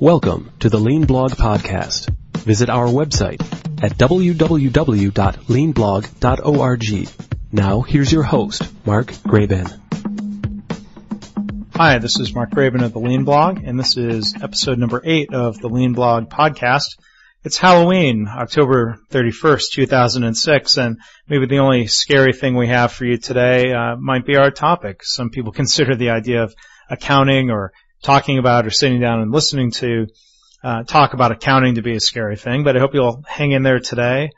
Welcome to the LeanBlog Podcast. Visit our website at www.leanblog.org. Now, here's your host, Mark Graben. Hi, this is Mark Graben of the Lean Blog, and this is episode number 8 of the Lean Blog Podcast. It's Halloween, October 31st, 2006, and maybe the only scary thing we have for you today might be our topic. Some people consider the idea of accounting or talking about or sitting down and listening to talk about accounting to be a scary thing, but I hope you'll hang in there today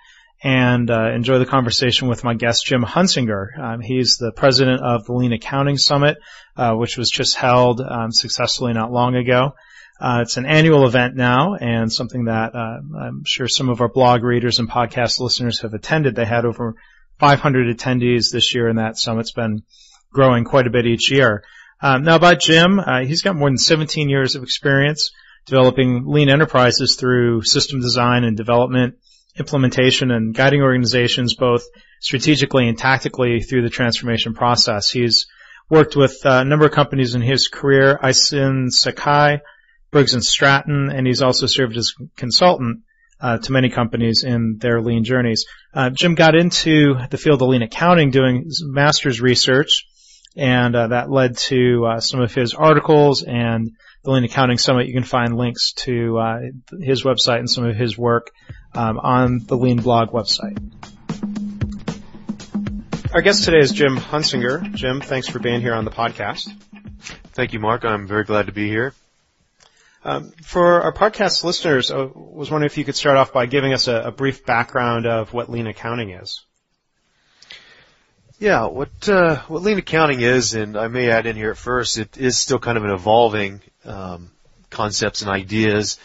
and enjoy the conversation with my guest, Jim Huntzinger. He's the president of the Lean Accounting Summit, which was just held successfully not long ago. It's an annual event now and something that I'm sure some of our blog readers and podcast listeners have attended. They had over 500 attendees this year, and that summit's been growing quite a bit each year. Now about Jim, he's got more than 17 years of experience developing lean enterprises through system design and development, implementation, and guiding organizations both strategically and tactically through the transformation process. He's worked with a number of companies in his career, Aisin Seiki, Briggs & Stratton, and he's also served as consultant to many companies in their lean journeys. Jim got into the field of lean accounting doing master's research, and that led to some of his articles and the Lean Accounting Summit. You can find links to his website and some of his work on the Lean Blog website. Our guest today is Jim Huntzinger. Jim, thanks for being here on the podcast. Thank you, Mark. I'm very glad to be here. For our podcast listeners, I was wondering if you could start off by giving us a brief background of what lean accounting is. Yeah, what lean accounting is, and I may add in here at first, it is still kind of an evolving concepts and ideas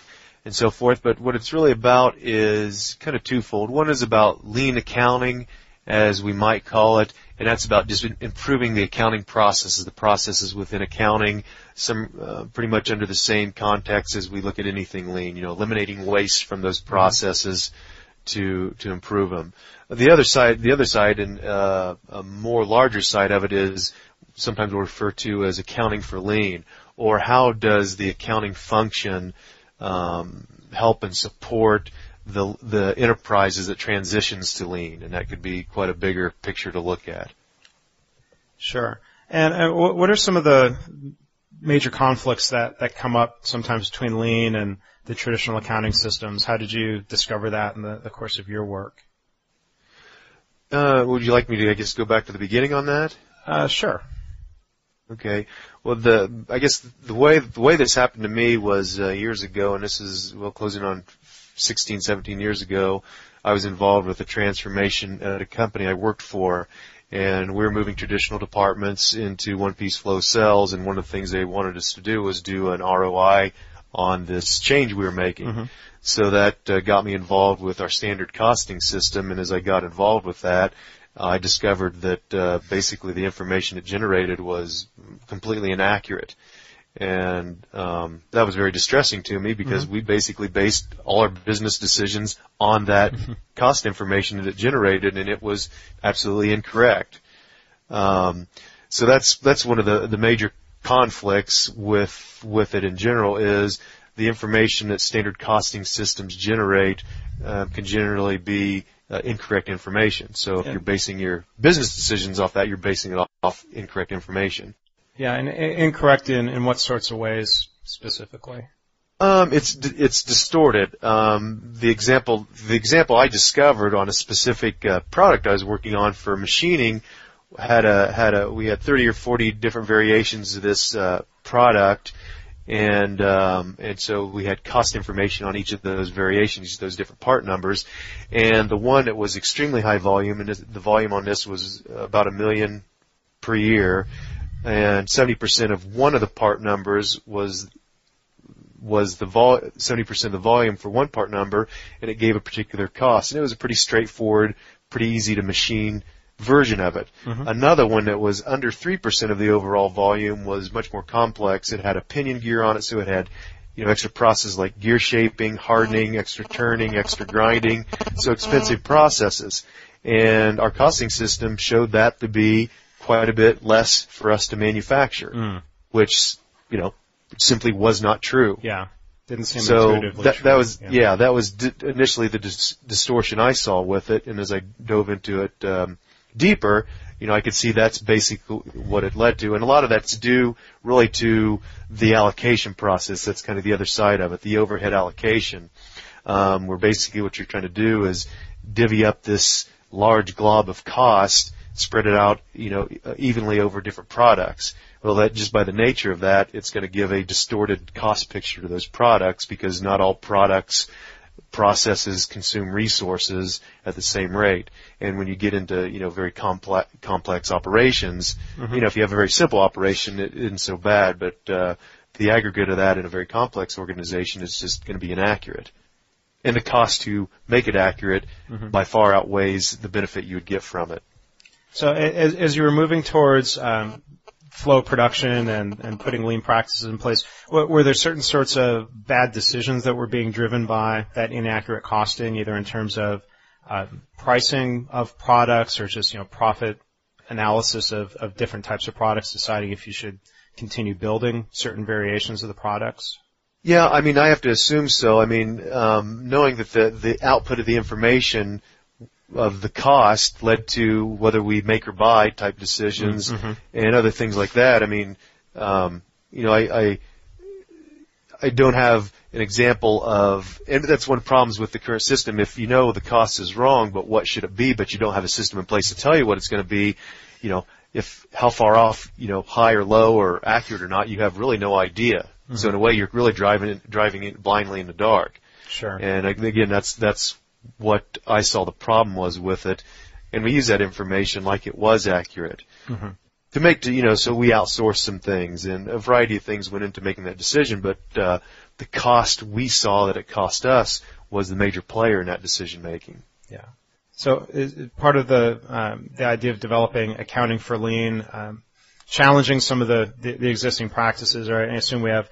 and so forth, but what it's really about is kind of twofold. One is about lean accounting, as we might call it, and that's about just improving the accounting processes, the processes within accounting, some pretty much under the same context as we look at anything lean, you know, eliminating waste from those processes to improve them. The other side, and a more larger side of it is sometimes we'll refer to as accounting for lean, or how does the accounting function help and support the enterprises that transitions to lean, and that could be quite a bigger picture to look at. Sure. And what are some of the major conflicts that come up sometimes between lean and the traditional accounting systems? How did you discover that in the course of your work? Would you like me to, I guess, go back to the beginning on that? Sure. Okay. Well, the way this happened to me was years ago, and this is closing on 16, 17 years ago. I was involved with a transformation at a company I worked for, and we were moving traditional departments into one-piece flow cells, and one of the things they wanted us to do was do an ROI on this change we were making. Mm-hmm. So that got me involved with our standard costing system, and as I got involved with that, I discovered that basically the information it generated was completely inaccurate. And that was very distressing to me because mm-hmm. we basically based all our business decisions on that mm-hmm. cost information that it generated, and it was absolutely incorrect. So that's one of the major conflicts with it in general is the information that standard costing systems generate can generally be incorrect information. So if you're basing your business decisions off that, you're basing it off incorrect information. Yeah, and incorrect in what sorts of ways specifically? It's distorted. The example I discovered on a specific product I was working on for machining we had 30 or 40 different variations of this product, and so we had cost information on each of those variations, those different part numbers, and the one that was extremely high volume, and the volume on this was about 1 million per year. And 70% of one of the part numbers was 70% of the volume for one part number, and it gave a particular cost. And it was a pretty straightforward, pretty easy to machine version of it. Mm-hmm. Another one that was under 3% of the overall volume was much more complex. It had a pinion gear on it, so it had extra processes like gear shaping, hardening, extra turning, extra grinding, so expensive processes. And our costing system showed that to be quite a bit less for us to manufacture, which simply was not true. Yeah. Didn't seem intuitively true. That was, that was initially the distortion I saw with it, and as I dove into it deeper, I could see that's basically what it led to, and a lot of that's due really to the allocation process. That's kind of the other side of it, the overhead allocation, where basically what you're trying to do is divvy up this large glob of cost, spread it out, evenly over different products. Well, that just by the nature of that, it's going to give a distorted cost picture to those products because not all products, processes, consume resources at the same rate. And when you get into, very complex operations, if you have a very simple operation, it isn't so bad. But the aggregate of that in a very complex organization is just going to be inaccurate. And the cost to make it accurate by far outweighs the benefit you would get from it. So as you were moving towards flow production and putting lean practices in place, were there certain sorts of bad decisions that were being driven by that inaccurate costing, either in terms of pricing of products or just profit analysis of different types of products, deciding if you should continue building certain variations of the products? Yeah, I have to assume so. Knowing that the output of the information of the cost led to whether we make or buy type decisions and other things like that. I don't have an example of, and that's one of the problems with the current system. If the cost is wrong, but what should it be? But you don't have a system in place to tell you what it's going to be, if how far off, high or low or accurate or not, you have really no idea. So in a way, you're really driving it blindly in the dark. Sure. And again, that's what I saw the problem was with it, and we use that information like it was accurate to make, so we outsourced some things, and a variety of things went into making that decision, but the cost we saw that it cost us was the major player in that decision making. Yeah. So part of the idea of developing accounting for lean, challenging some of the existing practices, right? I assume we have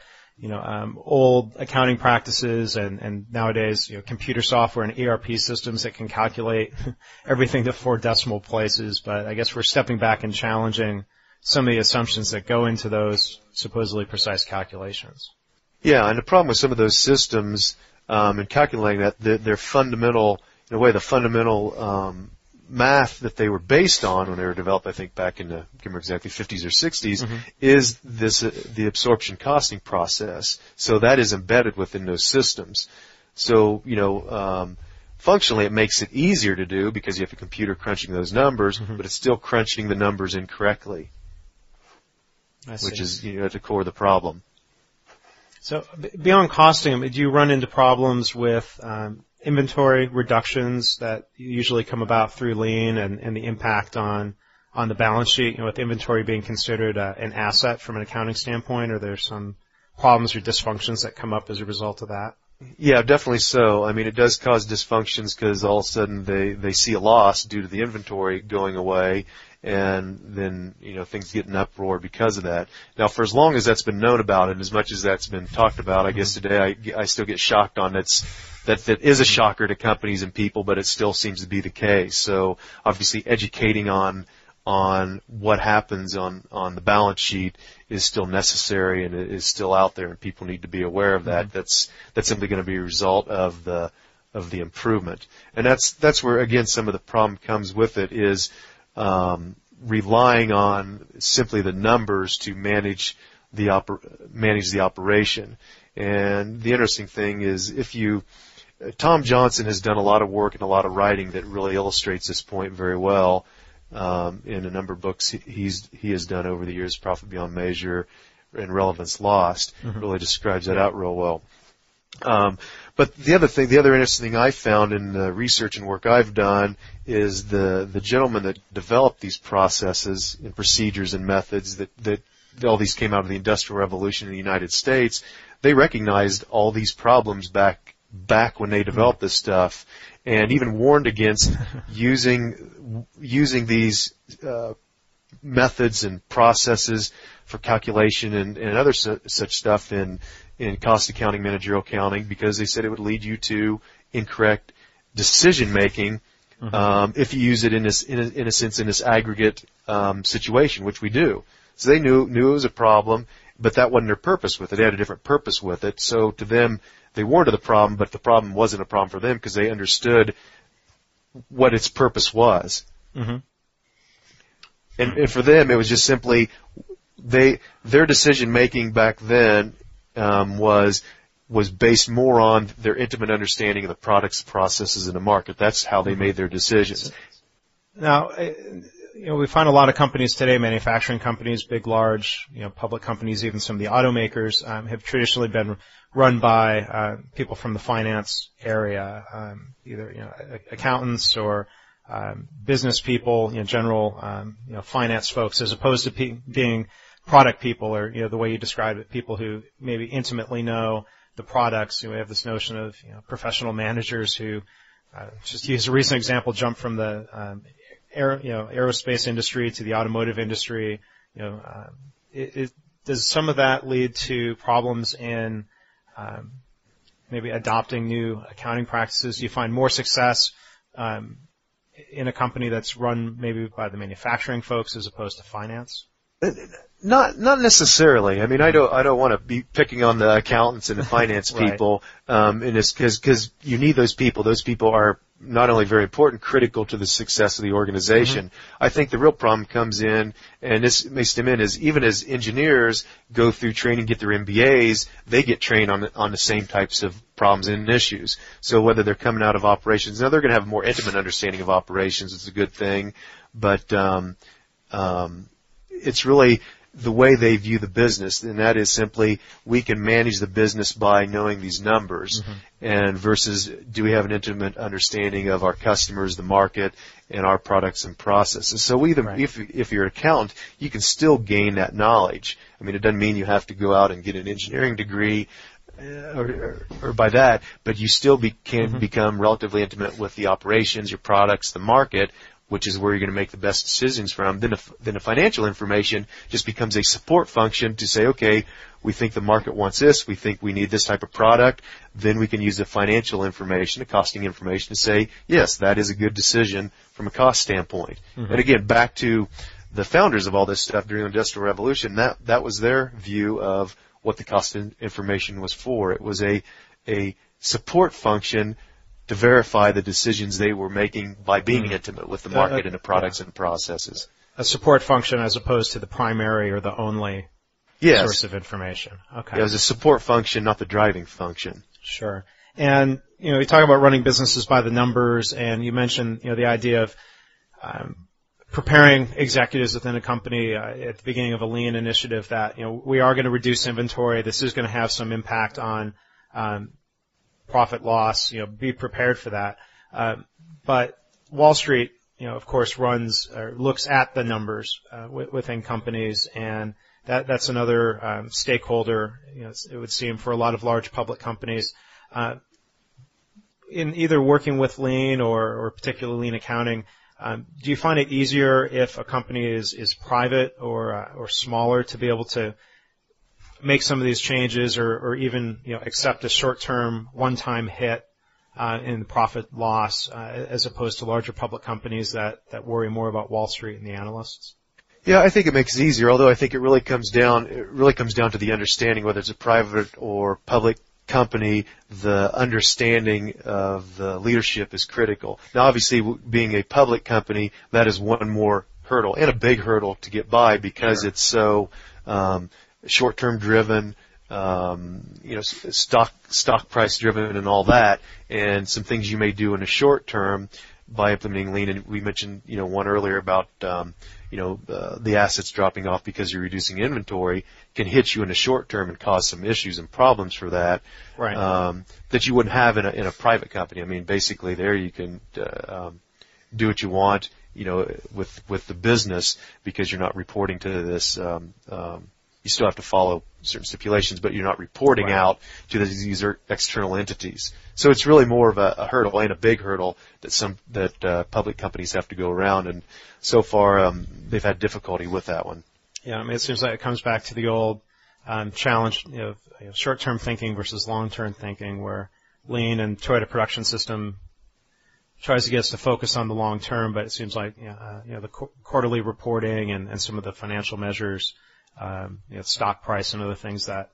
old accounting practices and nowadays, computer software and ERP systems that can calculate everything to 4 decimal places. But I guess we're stepping back and challenging some of the assumptions that go into those supposedly precise calculations. Yeah, and the problem with some of those systems in calculating that, their fundamental, in a way, the fundamental math that they were based on when they were developed, I think back in the, I can't remember exactly, 50s or 60s, is this the absorption costing process. So that is embedded within those systems. So, functionally it makes it easier to do because you have a computer crunching those numbers, but it's still crunching the numbers incorrectly, which is, at the core of the problem. So beyond costing, do you run into problems with inventory reductions that usually come about through lean and the impact on the balance sheet, with inventory being considered an asset from an accounting standpoint? Are there some problems or dysfunctions that come up as a result of that? Yeah, definitely so. It does cause dysfunctions because all of a sudden they see a loss due to the inventory going away, and then, things get in uproar because of that. Now, for as long as that's been known about and as much as that's been talked about, I guess today I still get shocked on that is a shocker to companies and people, but it still seems to be the case. So obviously educating on what happens on the balance sheet is still necessary and is still out there, and people need to be aware of that. That's simply going to be a result of the improvement. And that's where, again, some of the problem comes with it is relying on simply the numbers to manage the operation. And the interesting thing is Tom Johnson has done a lot of work and a lot of writing that really illustrates this point very well. In a number of books he has done over the years, Profit Beyond Measure and Relevance Lost, really describes that out real well. But the other interesting thing I found in the research and work I've done is the gentleman that developed these processes and procedures and methods that all these came out of the Industrial Revolution in the United States. They recognized all these problems back when they developed this stuff, and even warned against using these methods and processes for calculation and other such stuff in cost accounting, managerial accounting, because they said it would lead you to incorrect decision making if you use it in this aggregate situation, which we do. So they knew it was a problem, but that wasn't their purpose with it. They had a different purpose with it. So to them, they weren't the problem, but the problem wasn't a problem for them because they understood what its purpose was. Mm-hmm. And for them, it was just simply their decision making back then was based more on their intimate understanding of the products, processes, and the market. That's how they made their decisions. Now, you know, we find a lot of companies today, manufacturing companies, big, large, you know, public companies, even some of the automakers, have traditionally been run by people from the finance area, either, you know, accountants or business people, you know, general, you know, finance folks, as opposed to being product people, or, you know, the way you describe it, people who maybe intimately know the products. You know, we have this notion of, you know, professional managers who, just use a recent example, jump from the aerospace industry to the automotive industry. You know, does some of that lead to problems in maybe adopting new accounting practices? Do you find more success in a company that's run maybe by the manufacturing folks as opposed to finance? Not necessarily. I mean, I don't want to be picking on the accountants and the finance people, and it's because you need those people. Those people are not only very important, critical to the success of the organization. Mm-hmm. I think the real problem comes in, and this may stem in, is even as engineers go through training, get their MBAs, they get trained on the same types of problems and issues. So whether they're coming out of operations, now they're going to have a more intimate understanding of operations. It's a good thing, but it's really the way they view the business, and that is simply we can manage the business by knowing these numbers, mm-hmm. and versus do we have an intimate understanding of our customers, the market, and our products and processes. So either, if you're an accountant, you can still gain that knowledge. I mean, it doesn't mean you have to go out and get an engineering degree or by that, but you still can mm-hmm. become relatively intimate with the operations, your products, the market, which is where you're going to make the best decisions from. Then the financial information just becomes a support function to say, okay, we think the market wants this, we think we need this type of product. Then we can use the financial information, the costing information, to say, yes, that is a good decision from a cost standpoint. Mm-hmm. And again, back to the founders of all this stuff during the Industrial Revolution, that was their view of what the cost information was for. It was a support function to verify the decisions they were making by being intimate with the market and the products and processes. A support function as opposed to the primary or the only source of information. Okay. Yeah, it was a support function, not the driving function. Sure. And, you know, you talk about running businesses by the numbers, and you mentioned, you know, the idea of preparing executives within a company at the beginning of a lean initiative that, you know, we are going to reduce inventory. This is going to have some impact on profit loss, you know, be prepared for that. But Wall Street, you know, of course, runs or looks at the numbers within companies, and that's another stakeholder, you know, it would seem, for a lot of large public companies. In either working with lean or particularly lean accounting, do you find it easier if a company is private or smaller to be able to make some of these changes, or even, you know, accept a short-term, one-time hit in the profit loss, as opposed to larger public companies that worry more about Wall Street and the analysts? Yeah, I think it makes it easier. Although I think it really comes down to the understanding, whether it's a private or public company, the understanding of the leadership is critical. Now, obviously, being a public company, that is one more hurdle, and a big hurdle to get by, because it's so short-term driven, you know, stock price driven, and all that, and some things you may do in the short term by implementing lean. And we mentioned, you know, one earlier about, you know, the assets dropping off because you're reducing inventory can hit you in the short term and cause some issues and problems for that, that you wouldn't have in a private company. I mean, basically, there you can do what you want, you know, with the business, because you're not reporting to this. You still have to follow certain stipulations, but you're not reporting out to these external entities. So it's really more of a hurdle, and a big hurdle, that public companies have to go around. And so far, they've had difficulty with that one. Yeah, I mean, it seems like it comes back to the old challenge, you know, short-term thinking versus long-term thinking, where lean and Toyota Production System tries to get us to focus on the long term, but it seems like, you know, the quarterly reporting and some of the financial measures stock price and other things that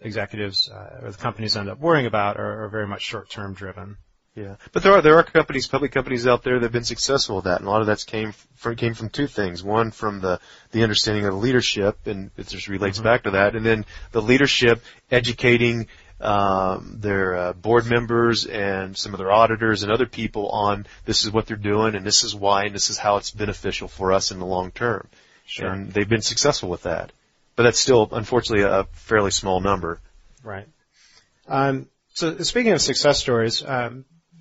executives or the companies end up worrying about are very much short-term driven. Yeah, but there are companies, public companies out there that have been successful at that, and a lot of that came from two things. One, from the understanding of leadership, and it just relates back to that, and then the leadership educating their board members and some of their auditors and other people on this is what they're doing, and this is why, and this is how it's beneficial for us in the long term. Sure. And they've been successful with that. But that's still, unfortunately, a fairly small number. Right. So speaking of success stories,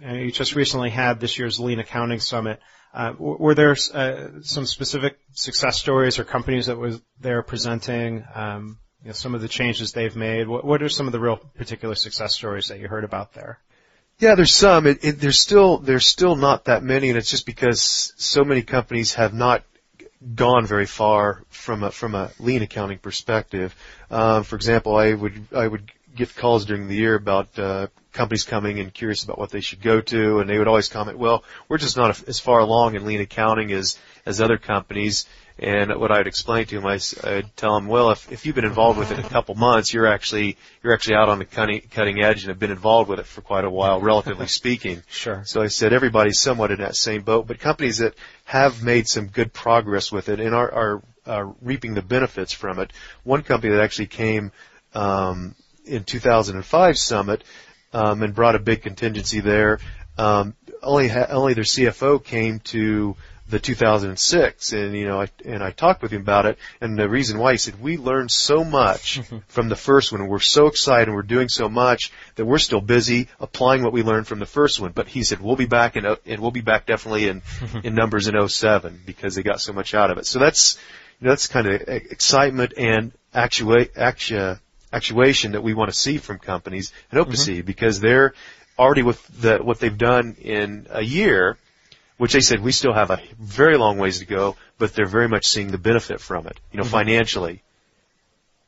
you just recently had this year's Lean Accounting Summit. Were there some specific success stories or companies that were there presenting some of the changes they've made? What are some of the real particular success stories that you heard about there? Yeah, there's some. There's still not that many, and it's just because so many companies have not gone very far from a lean accounting perspective. For example, I would get calls during the year about companies coming and curious about what they should go to, and they would always comment, well, we're just not as far along in lean accounting as other companies. And what I'd explain to them, I'd tell them, well, if you've been involved with it a couple months, you're actually out on the cutting edge and have been involved with it for quite a while, relatively speaking. Sure. So I said everybody's somewhat in that same boat, but companies that have made some good progress with it and are reaping the benefits from it. One company that actually came in 2005 Summit and brought a big contingency there, only their CFO came to the 2006, and I talked with him about it, and the reason why, he said, we learned so much from the first one, and we're so excited, and we're doing so much that we're still busy applying what we learned from the first one. But he said, we'll be back definitely in numbers in 2007 because they got so much out of it. So that's kind of excitement and actuation that we want to see from companies and hope to see, because they're already with what they've done in a year, which they said we still have a very long ways to go, but they're very much seeing the benefit from it, financially,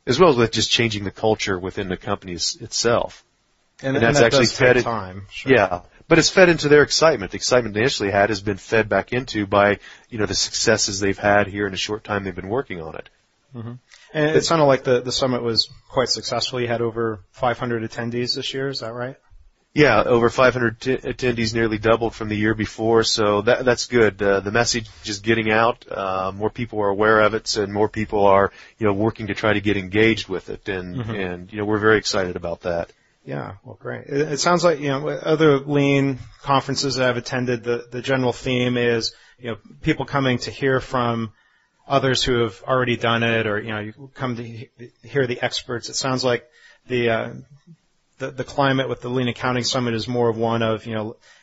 as well as with just changing the culture within the company itself. And that's that actually fed time. Sure. Yeah, but it's fed into their excitement. The excitement they initially had has been fed back into by the successes they've had here in a short time they've been working on it. Mm-hmm. And it sounded like the summit was quite successful. You had over 500 attendees this year. Is that right? Yeah, over 500 attendees, nearly doubled from the year before, so that's good. The message is getting out. More people are aware of it, and more people are, working to try to get engaged with it, and we're very excited about that. Yeah, well, great. It sounds like, other lean conferences that I've attended, the general theme is, people coming to hear from others who have already done it, or, you come to hear the experts. It sounds like the climate with the Lean Accounting Summit is more of one of,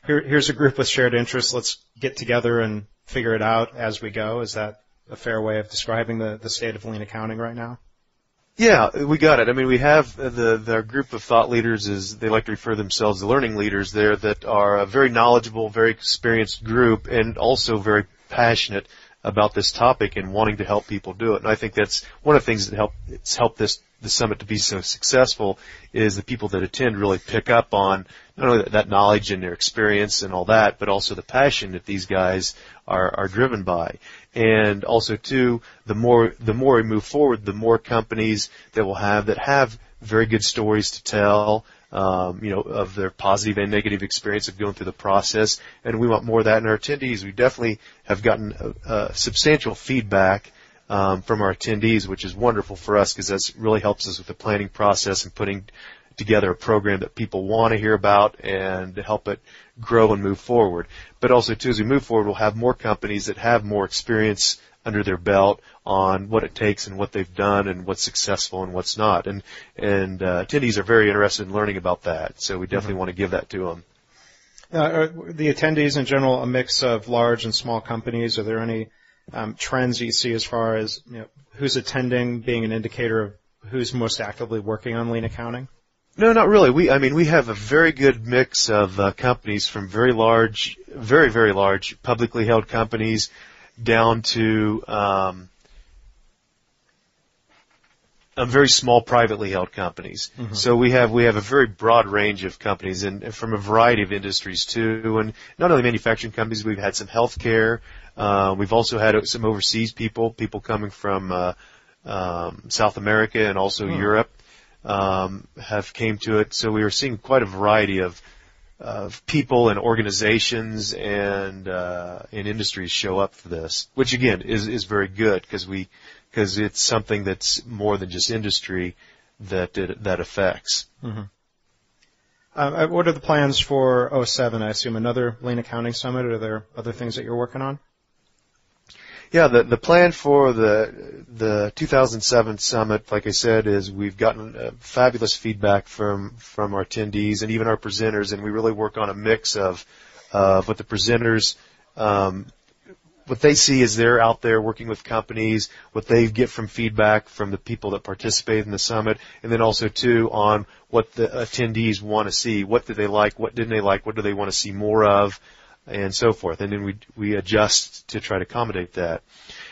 here's a group with shared interests. Let's get together and figure it out as we go. Is that a fair way of describing the state of lean accounting right now? Yeah, we got it. I mean, we have the group of thought leaders, as they like to refer themselves, the learning leaders there, that are a very knowledgeable, very experienced group, and also very passionate about this topic and wanting to help people do it. And I think that's one of the things that helped the summit to be so successful, is the people that attend really pick up on not only that knowledge and their experience and all that, but also the passion that these guys are driven by. And also too, the more we move forward, the more companies that will have that have very good stories to tell, of their positive and negative experience of going through the process. And we want more of that in our attendees. We definitely have gotten substantial feedback from our attendees, which is wonderful for us, because that really helps us with the planning process and putting together a program that people want to hear about and to help it grow and move forward. But also, too, as we move forward, we'll have more companies that have more experience under their belt on what it takes and what they've done and what's successful and what's not. And attendees are very interested in learning about that, so we definitely want to give that to them. Are the attendees in general a mix of large and small companies? Are there any trends you see as far as who's attending being an indicator of who's most actively working on lean accounting? No, not really. We have a very good mix of companies, from very, very large publicly held companies down to very small privately held companies. Mm-hmm. So we have a very broad range of companies, and from a variety of industries too. And not only manufacturing companies, we've had some healthcare. We've also had some overseas people coming from South America and also Europe have came to it. So we were seeing quite a variety of people and organizations and industries show up for this, which again is very good because it's something that's more than just industry that affects. Mm-hmm. What are the plans for 2007? I assume another Lean Accounting Summit. Are there other things that you're working on? Yeah, the plan for the 2007 summit, like I said, is we've gotten fabulous feedback from our attendees and even our presenters, and we really work on a mix of what the presenters, what they see is they're out there working with companies, what they get from feedback from the people that participate in the summit, and then also, too, on what the attendees want to see. What did they like? What didn't they like? What do they want to see more of? And so forth. And then we adjust to try to accommodate that.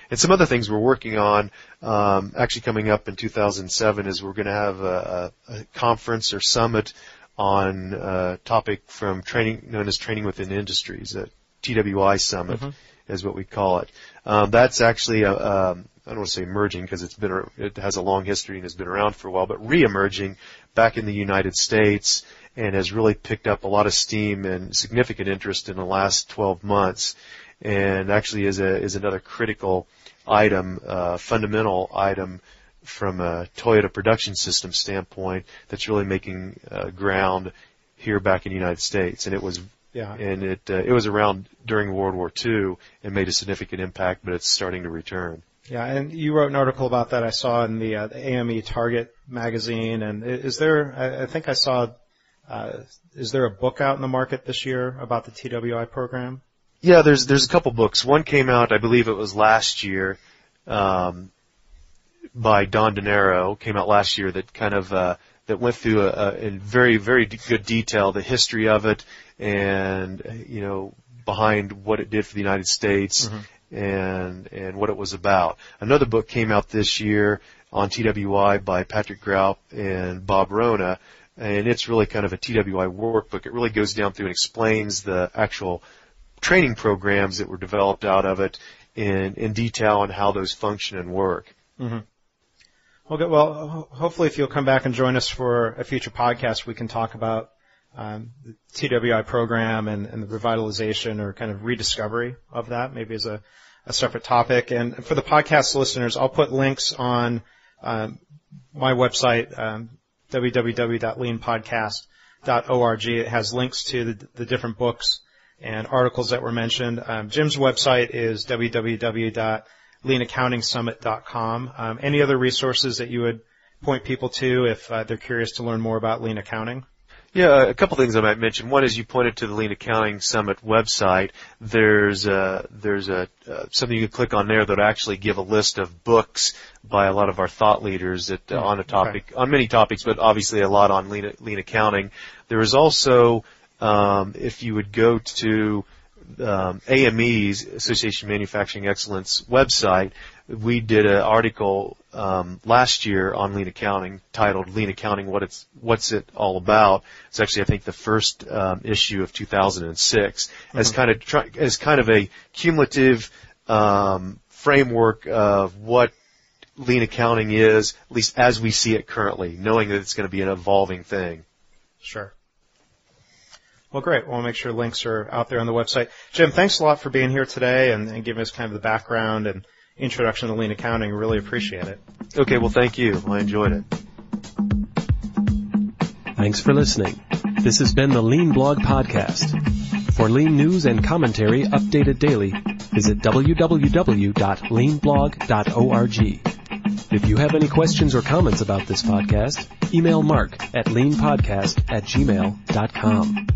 And some other things we're working on, actually coming up in 2007 is we're going to have a conference or summit on a topic from training, known as Training Within Industries, a TWI Summit is what we call it. That's actually, I don't want to say emerging because it has a long history and has been around for a while, but re-emerging back in the United States and has really picked up a lot of steam and significant interest in the last 12 months, and actually is another critical item, fundamental item from a Toyota production system standpoint that's really making ground here back in the United States. And it was around during World War II and made a significant impact, but it's starting to return. Yeah, and you wrote an article about that I saw in the AME Target magazine. And is there a book out in the market this year about the TWI program? Yeah, there's a couple books. One came out, I believe it was last year, by Don De Niro, came out last year that kind of that went through in very, very good detail the history of it and, you know, behind what it did for the United States and what it was about. Another book came out this year on TWI by Patrick Graup and Bob Rona. And it's really kind of a TWI workbook. It really goes down through and explains the actual training programs that were developed out of it in detail and how those function and work. Mm-hmm. Okay, well, hopefully if you'll come back and join us for a future podcast, we can talk about the TWI program and the revitalization or kind of rediscovery of that, maybe as a separate topic. And for the podcast listeners, I'll put links on my website, www.leanpodcast.org. It has links to the different books and articles that were mentioned. Jim's website is www.leanaccountingsummit.com. Any other resources that you would point people to if they're curious to learn more about lean accounting? Yeah, a couple things I might mention. One is you pointed to the Lean Accounting Summit website. There's something you can click on there that'll actually give a list of books by a lot of our thought leaders that on a topic, on many topics, but obviously a lot on lean accounting. There is also, if you would go to AME's Association of Manufacturing Excellence website, we did an article last year on lean accounting titled Lean Accounting, What's It All About. It's actually, I think, the first issue of 2006 as kind of a cumulative framework of what lean accounting is, at least as we see it currently, knowing that it's going to be an evolving thing. Sure. Well, great. We'll make sure links are out there on the website. Jim, thanks a lot for being here today and giving us kind of the background and introduction to lean accounting. Really appreciate it. Okay, well, thank you. I enjoyed it. Thanks for listening. This has been the Lean Blog Podcast. For lean news and commentary updated daily, visit www.leanblog.org. If you have any questions or comments about this podcast, email Mark at leanpodcast@gmail.com.